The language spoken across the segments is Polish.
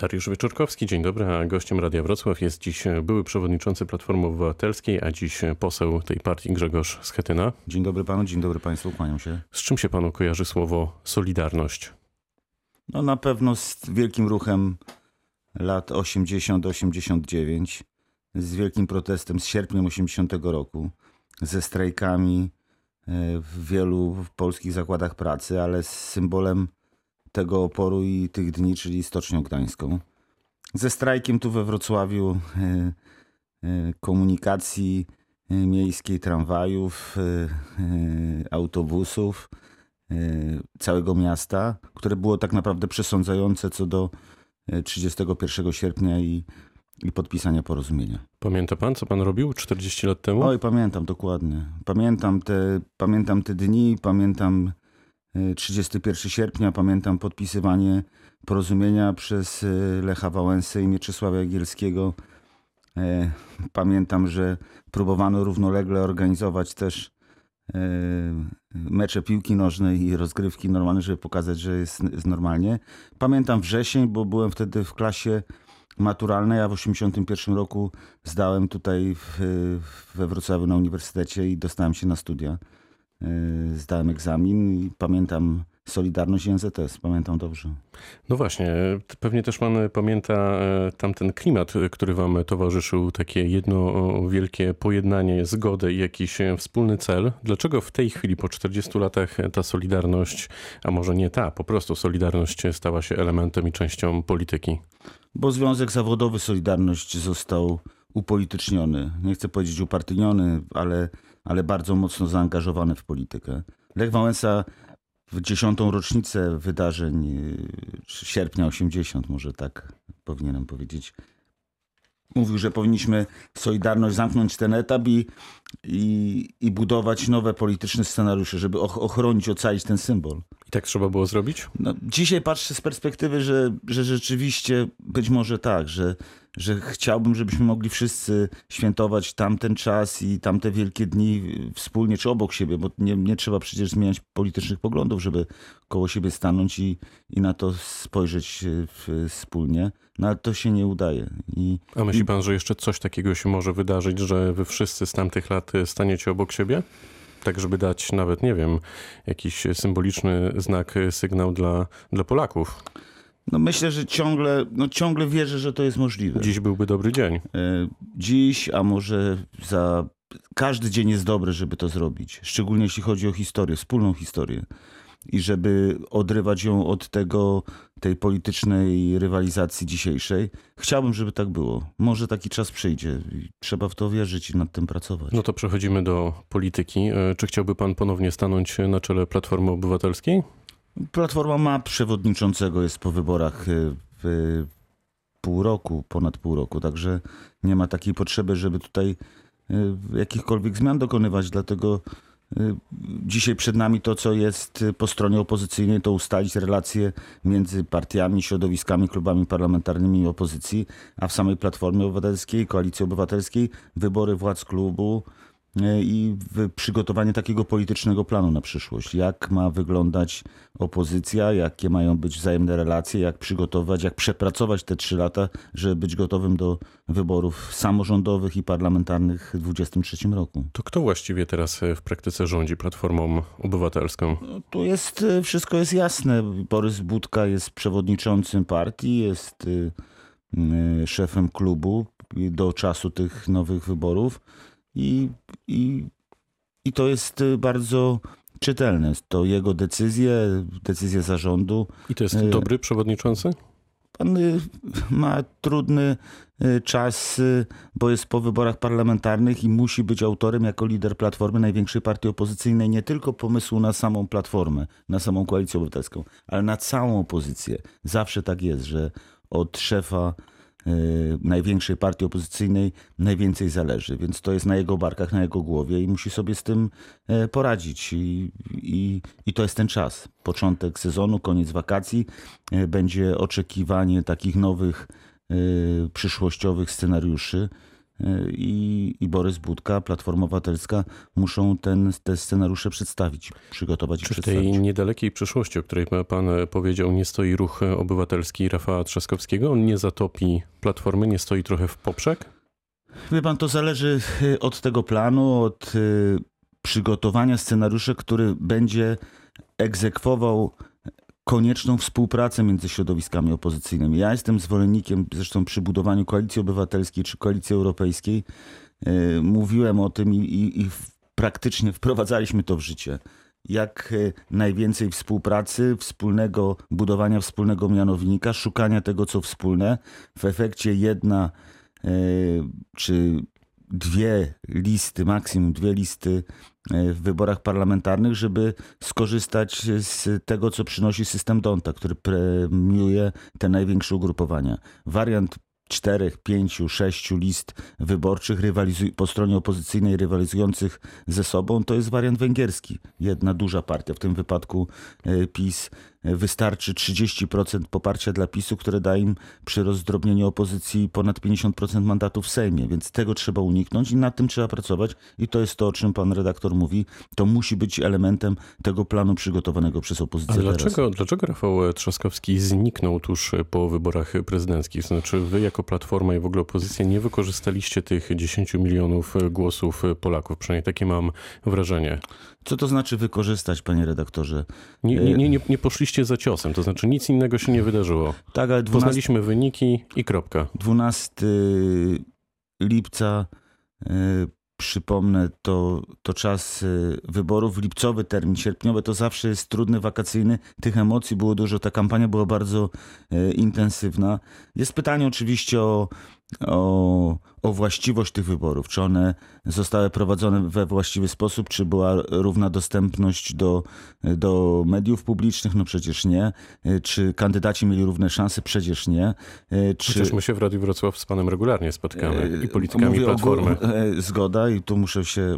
Dariusz Wieczórkowski, dzień dobry, a gościem Radia Wrocław jest dziś były przewodniczący Platformy Obywatelskiej, a dziś poseł tej partii Grzegorz Schetyna. Dzień dobry panu, dzień dobry państwu, kłaniam się. Z czym się panu kojarzy słowo Solidarność? No na pewno z wielkim ruchem lat 80-89, z wielkim protestem z sierpnia 80 roku, ze strajkami w wielu polskich zakładach pracy, ale z symbolem tego oporu i tych dni, czyli Stocznią Gdańską. Ze strajkiem tu we Wrocławiu komunikacji miejskiej, tramwajów, autobusów, całego miasta, które było tak naprawdę przesądzające co do 31 sierpnia i podpisania porozumienia. Pamięta pan, co pan robił 40 lat temu? Oj, pamiętam dokładnie. Pamiętam te dni, pamiętam 31 sierpnia, pamiętam podpisywanie porozumienia przez Lecha Wałęsę i Mieczysława Jagielskiego. Pamiętam, że próbowano równolegle organizować też mecze piłki nożnej i rozgrywki normalne, żeby pokazać, że jest normalnie. Pamiętam wrzesień, bo byłem wtedy w klasie maturalnej, a w 1981 roku zdałem tutaj we Wrocławiu na uniwersytecie i dostałem się na studia. Zdałem egzamin i pamiętam Solidarność i NZS, pamiętam dobrze. No właśnie, pewnie też pan pamięta tamten klimat, który wam towarzyszył, takie jedno wielkie pojednanie, zgodę i jakiś wspólny cel. Dlaczego w tej chwili po 40 latach ta Solidarność, a może nie ta, po prostu Solidarność stała się elementem i częścią polityki? Bo Związek Zawodowy Solidarność został upolityczniony. Nie chcę powiedzieć upartyjniony, ale bardzo mocno zaangażowany w politykę. Lech Wałęsa w 10. rocznicę wydarzeń, sierpnia 80, może tak powinienem powiedzieć, mówił, że powinniśmy Solidarność zamknąć ten etap i budować nowe polityczne scenariusze, żeby ochronić, ocalić ten symbol. I tak trzeba było zrobić? No, dzisiaj patrzę z perspektywy, że rzeczywiście być może tak, że chciałbym, żebyśmy mogli wszyscy świętować tamten czas i tamte wielkie dni wspólnie czy obok siebie, bo nie trzeba przecież zmieniać politycznych poglądów, żeby koło siebie stanąć i na to spojrzeć wspólnie. No ale to się nie udaje. A myśli pan, że jeszcze coś takiego się może wydarzyć, że wy wszyscy z tamtych lat staniecie obok siebie? Tak, żeby dać nawet, nie wiem, jakiś symboliczny znak, sygnał dla Polaków. No myślę, że ciągle wierzę, że to jest możliwe. Dziś byłby dobry dzień. Dziś, a może za... Każdy dzień jest dobry, żeby to zrobić. Szczególnie jeśli chodzi o historię, wspólną historię. I żeby odrywać ją od tej politycznej rywalizacji dzisiejszej. Chciałbym, żeby tak było. Może taki czas przyjdzie. Trzeba w to wierzyć i nad tym pracować. No to przechodzimy do polityki. Czy chciałby pan ponownie stanąć na czele Platformy Obywatelskiej? Platforma ma przewodniczącego, jest po wyborach w ponad pół roku. Także nie ma takiej potrzeby, żeby tutaj jakichkolwiek zmian dokonywać. Dlatego dzisiaj przed nami to, co jest po stronie opozycyjnej, to ustalić relacje między partiami, środowiskami, klubami parlamentarnymi i opozycji, a w samej Platformie Obywatelskiej, Koalicji Obywatelskiej wybory władz klubu i przygotowanie takiego politycznego planu na przyszłość. Jak ma wyglądać opozycja, jakie mają być wzajemne relacje, jak przygotować, jak przepracować te 3 lata, żeby być gotowym do wyborów samorządowych i parlamentarnych w 2023 roku. To kto właściwie teraz w praktyce rządzi Platformą Obywatelską? Tu jest, wszystko jest jasne. Borys Budka jest przewodniczącym partii, jest szefem klubu do czasu tych nowych wyborów. I to jest bardzo czytelne. To jego decyzje zarządu. I to jest dobry przewodniczący? Pan ma trudny czas, bo jest po wyborach parlamentarnych i musi być autorem jako lider Platformy, największej partii opozycyjnej, nie tylko pomysłu na samą Platformę, na samą Koalicję Obywatelską, ale na całą opozycję. Zawsze tak jest, że od szefa największej partii opozycyjnej najwięcej zależy, więc to jest na jego barkach, na jego głowie i musi sobie z tym poradzić i to jest ten czas. Początek sezonu, koniec wakacji, będzie oczekiwanie takich nowych przyszłościowych scenariuszy i Borys Budka, Platforma Obywatelska muszą te scenariusze przedstawić, przygotować i przedstawić. Czy w tej niedalekiej przyszłości, o której pan powiedział, nie stoi ruch obywatelski Rafała Trzaskowskiego? On nie zatopi Platformy, nie stoi trochę w poprzek? Wie pan, to zależy od tego planu, od przygotowania scenariusza, który będzie egzekwował konieczną współpracę między środowiskami opozycyjnymi. Ja jestem zwolennikiem, zresztą przy budowaniu Koalicji Obywatelskiej czy Koalicji Europejskiej, mówiłem o tym i praktycznie wprowadzaliśmy to w życie. Jak najwięcej współpracy, wspólnego budowania wspólnego mianownika, szukania tego, co wspólne. W efekcie jedna czy dwie listy, maksimum dwie listy w wyborach parlamentarnych, żeby skorzystać z tego, co przynosi system Donta, który premiuje te największe ugrupowania. Wariant 4, 5, 6 list wyborczych po stronie opozycyjnej rywalizujących ze sobą, to jest wariant węgierski. Jedna duża partia, w tym wypadku PiS, wystarczy 30% poparcia dla PiS-u, które da im przy rozdrobnieniu opozycji ponad 50% mandatów w Sejmie, więc tego trzeba uniknąć i nad tym trzeba pracować i to jest to, o czym pan redaktor mówi, to musi być elementem tego planu przygotowanego przez opozycję. A dlaczego Rafał Trzaskowski zniknął tuż po wyborach prezydenckich? Znaczy wy jako Platforma i w ogóle opozycja nie wykorzystaliście tych 10 milionów głosów Polaków, przynajmniej takie mam wrażenie. Co to znaczy wykorzystać, panie redaktorze? Nie poszliście za ciosem, to znaczy nic innego się nie wydarzyło. Tak, ale poznaliśmy wyniki i kropka. 12 lipca, przypomnę, to czas wyborów, lipcowy termin, sierpniowy, to zawsze jest trudny, wakacyjny. Tych emocji było dużo, ta kampania była bardzo intensywna. Jest pytanie oczywiście o właściwość tych wyborów, czy one zostały prowadzone we właściwy sposób, czy była równa dostępność do mediów publicznych, no przecież nie, czy kandydaci mieli równe szanse, przecież nie. Przecież my się w Radiu Wrocław z panem regularnie spotkamy i politykami Platformy. Zgoda i tu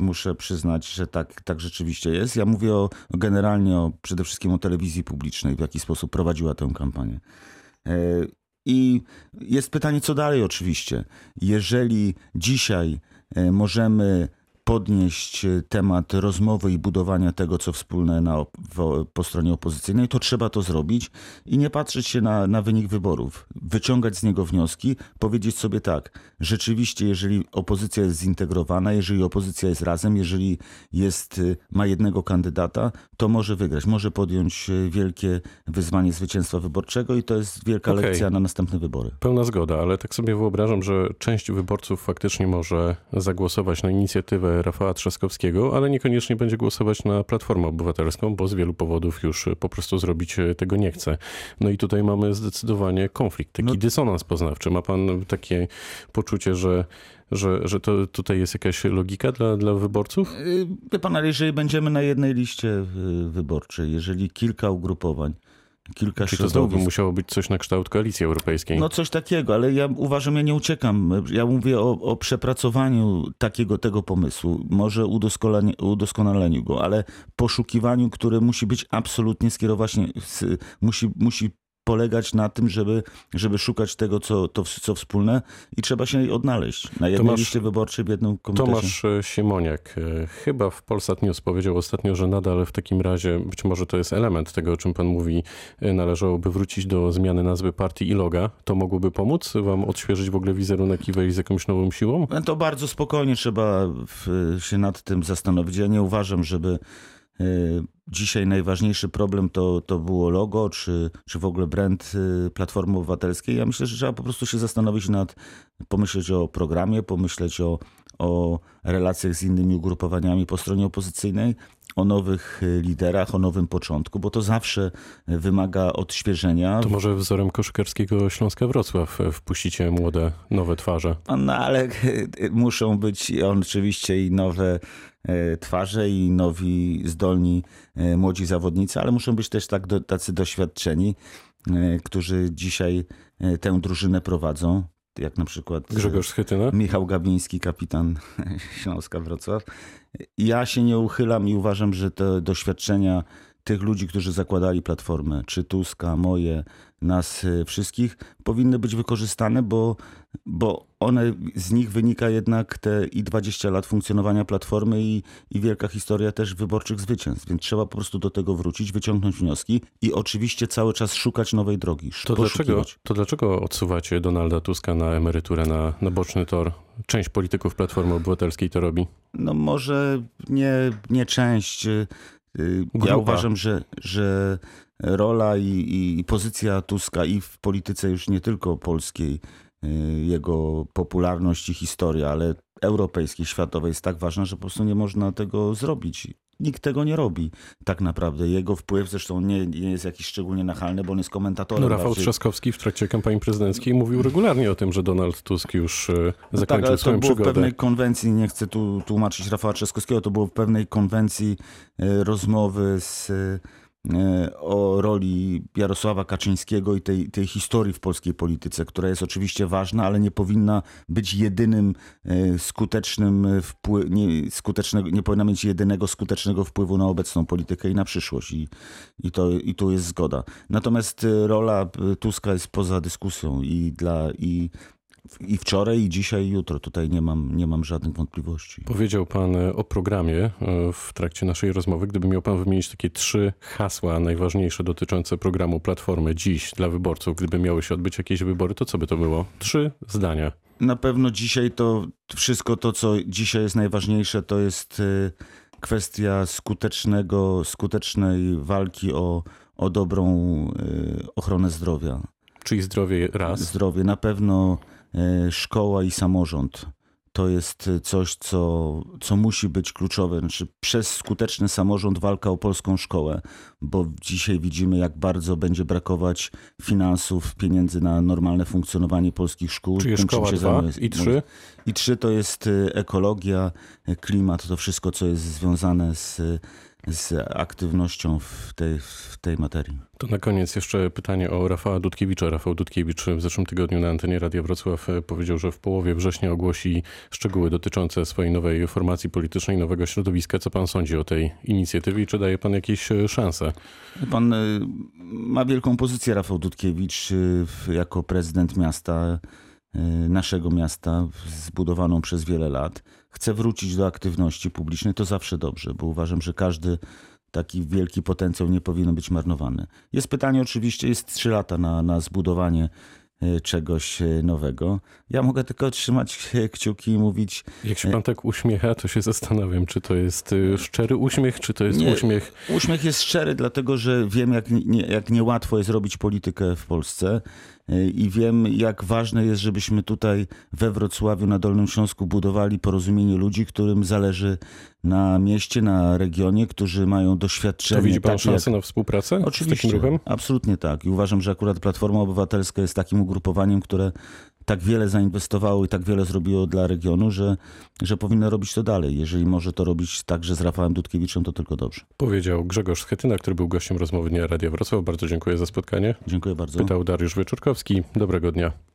muszę przyznać, że tak rzeczywiście jest. Ja mówię przede wszystkim o telewizji publicznej, w jaki sposób prowadziła tę kampanię. I jest pytanie, co dalej oczywiście. Jeżeli dzisiaj możemy podnieść temat rozmowy i budowania tego, co wspólne po stronie opozycyjnej, to trzeba to zrobić i nie patrzeć się na wynik wyborów. Wyciągać z niego wnioski, powiedzieć sobie tak, rzeczywiście jeżeli opozycja jest zintegrowana, jeżeli opozycja jest razem, jeżeli ma jednego kandydata, to może wygrać, może podjąć wielkie wyzwanie zwycięstwa wyborczego i to jest wielka lekcja na następne wybory. Pełna zgoda, ale tak sobie wyobrażam, że część wyborców faktycznie może zagłosować na inicjatywę Rafała Trzaskowskiego, ale niekoniecznie będzie głosować na Platformę Obywatelską, bo z wielu powodów już po prostu zrobić tego nie chce. No i tutaj mamy zdecydowanie konflikt, taki dysonans poznawczy. Ma pan takie poczucie, że to tutaj jest jakaś logika dla wyborców? Wie pan, ale jeżeli będziemy na jednej liście wyborczej, jeżeli kilka ugrupowań, kilka środowisk. Czyli to znowu musiało być coś na kształt Koalicji Europejskiej. No coś takiego, ale ja uważam, ja nie uciekam. Ja mówię o przepracowaniu tego pomysłu. Może udoskonaleniu go, ale poszukiwaniu, które musi być absolutnie skierowane, musi polegać na tym, żeby szukać tego, co wspólne i trzeba się odnaleźć na jednej liście wyborczej w jednym komitecie. Tomasz Siemoniak chyba w Polsat News powiedział ostatnio, że nadal w takim razie, być może to jest element tego, o czym pan mówi, należałoby wrócić do zmiany nazwy partii i loga. To mogłoby pomóc wam odświeżyć w ogóle wizerunek i wejść z jakąś nową siłą? To bardzo spokojnie trzeba się nad tym zastanowić. Ja nie uważam, żeby dzisiaj najważniejszy problem to było logo, czy w ogóle brand Platformy Obywatelskiej. Ja myślę, że trzeba po prostu się zastanowić pomyśleć o programie, pomyśleć o relacjach z innymi ugrupowaniami po stronie opozycyjnej, o nowych liderach, o nowym początku, bo to zawsze wymaga odświeżenia. To może wzorem koszykarskiego Śląska Wrocław wpuścicie młode, nowe twarze. No ale muszą być oczywiście i nowe twarze i nowi, zdolni młodzi zawodnicy, ale muszą być też tacy doświadczeni, którzy dzisiaj tę drużynę prowadzą. Jak na przykład Grzegorz Schetyna, Michał Gabiński, kapitan Śląska Wrocław. Ja się nie uchylam i uważam, że te doświadczenia tych ludzi, którzy zakładali Platformę, czy Tuska, moje, nas wszystkich, powinny być wykorzystane, bo one, z nich wynika jednak te i 20 lat funkcjonowania Platformy i wielka historia też wyborczych zwycięstw. Więc trzeba po prostu do tego wrócić, wyciągnąć wnioski i oczywiście cały czas szukać nowej drogi. To dlaczego odsuwacie Donalda Tuska na emeryturę, na boczny tor? Część polityków Platformy Obywatelskiej to robi? No może nie część. Ja uważam, że rola i pozycja Tuska i w polityce już nie tylko polskiej, jego popularność i historia, ale europejskiej, światowej jest tak ważna, że po prostu nie można tego zrobić. Nikt tego nie robi tak naprawdę. Jego wpływ zresztą nie jest jakiś szczególnie nachalny, bo on jest komentatorem. No, Rafał Trzaskowski w trakcie kampanii prezydenckiej mówił regularnie o tym, że Donald Tusk już zakończył swoją przygodę. To było w pewnej konwencji, nie chcę tu tłumaczyć Rafała Trzaskowskiego, to było w pewnej konwencji rozmowy o roli Jarosława Kaczyńskiego i tej historii w polskiej polityce, która jest oczywiście ważna, ale nie powinna być jedynym skutecznym nie powinna mieć jedynego skutecznego wpływu na obecną politykę i na przyszłość. I tu jest zgoda. Natomiast rola Tuska jest poza dyskusją i wczoraj, i dzisiaj, i jutro. Tutaj nie mam żadnych wątpliwości. Powiedział pan o programie w trakcie naszej rozmowy. Gdyby miał pan wymienić takie 3 hasła najważniejsze dotyczące programu Platformy dziś dla wyborców, gdyby miały się odbyć jakieś wybory, to co by to było? 3 zdania. Na pewno dzisiaj to wszystko to, co dzisiaj jest najważniejsze, to jest kwestia skutecznej walki o dobrą ochronę zdrowia. Czyli zdrowie raz. Zdrowie na pewno. Szkoła i samorząd to jest coś, co musi być kluczowe. Znaczy, przez skuteczny samorząd walka o polską szkołę, bo dzisiaj widzimy, jak bardzo będzie brakować finansów, pieniędzy na normalne funkcjonowanie polskich szkół. Czyli szkoła 2 i 3? I 3 to jest ekologia, klimat, to wszystko, co jest związane z aktywnością w tej materii. To na koniec jeszcze pytanie o Rafała Dutkiewicza. Rafał Dutkiewicz w zeszłym tygodniu na antenie Radia Wrocław powiedział, że w połowie września ogłosi szczegóły dotyczące swojej nowej formacji politycznej, nowego środowiska. Co pan sądzi o tej inicjatywie i czy daje pan jakieś szanse? Pan ma wielką pozycję, Rafał Dutkiewicz, jako prezydent miasta, naszego miasta, zbudowaną przez wiele lat. Chcę wrócić do aktywności publicznej, to zawsze dobrze, bo uważam, że każdy taki wielki potencjał nie powinien być marnowany. Jest pytanie oczywiście, jest 3 lata na zbudowanie czegoś nowego. Ja mogę tylko trzymać kciuki i mówić... Jak się pan tak uśmiecha, to się zastanawiam, czy to jest szczery uśmiech, czy to jest uśmiech... Uśmiech jest szczery, dlatego że wiem, jak niełatwo jest robić politykę w Polsce i wiem, jak ważne jest, żebyśmy tutaj we Wrocławiu, na Dolnym Śląsku budowali porozumienie ludzi, którym zależy na mieście, na regionie, którzy mają doświadczenie. To widzi pan szansę na współpracę? Oczywiście, z takim ruchem? Absolutnie tak. I uważam, że akurat Platforma Obywatelska jest takim ugrupowaniem, które tak wiele zainwestowało i tak wiele zrobiło dla regionu, że powinno robić to dalej. Jeżeli może to robić także z Rafałem Dutkiewiczem, to tylko dobrze. Powiedział Grzegorz Schetyna, który był gościem rozmowy Dnia Radia Wrocław. Bardzo dziękuję za spotkanie. Dziękuję bardzo. Pytał Dariusz Wieczórkowski. Dobrego dnia.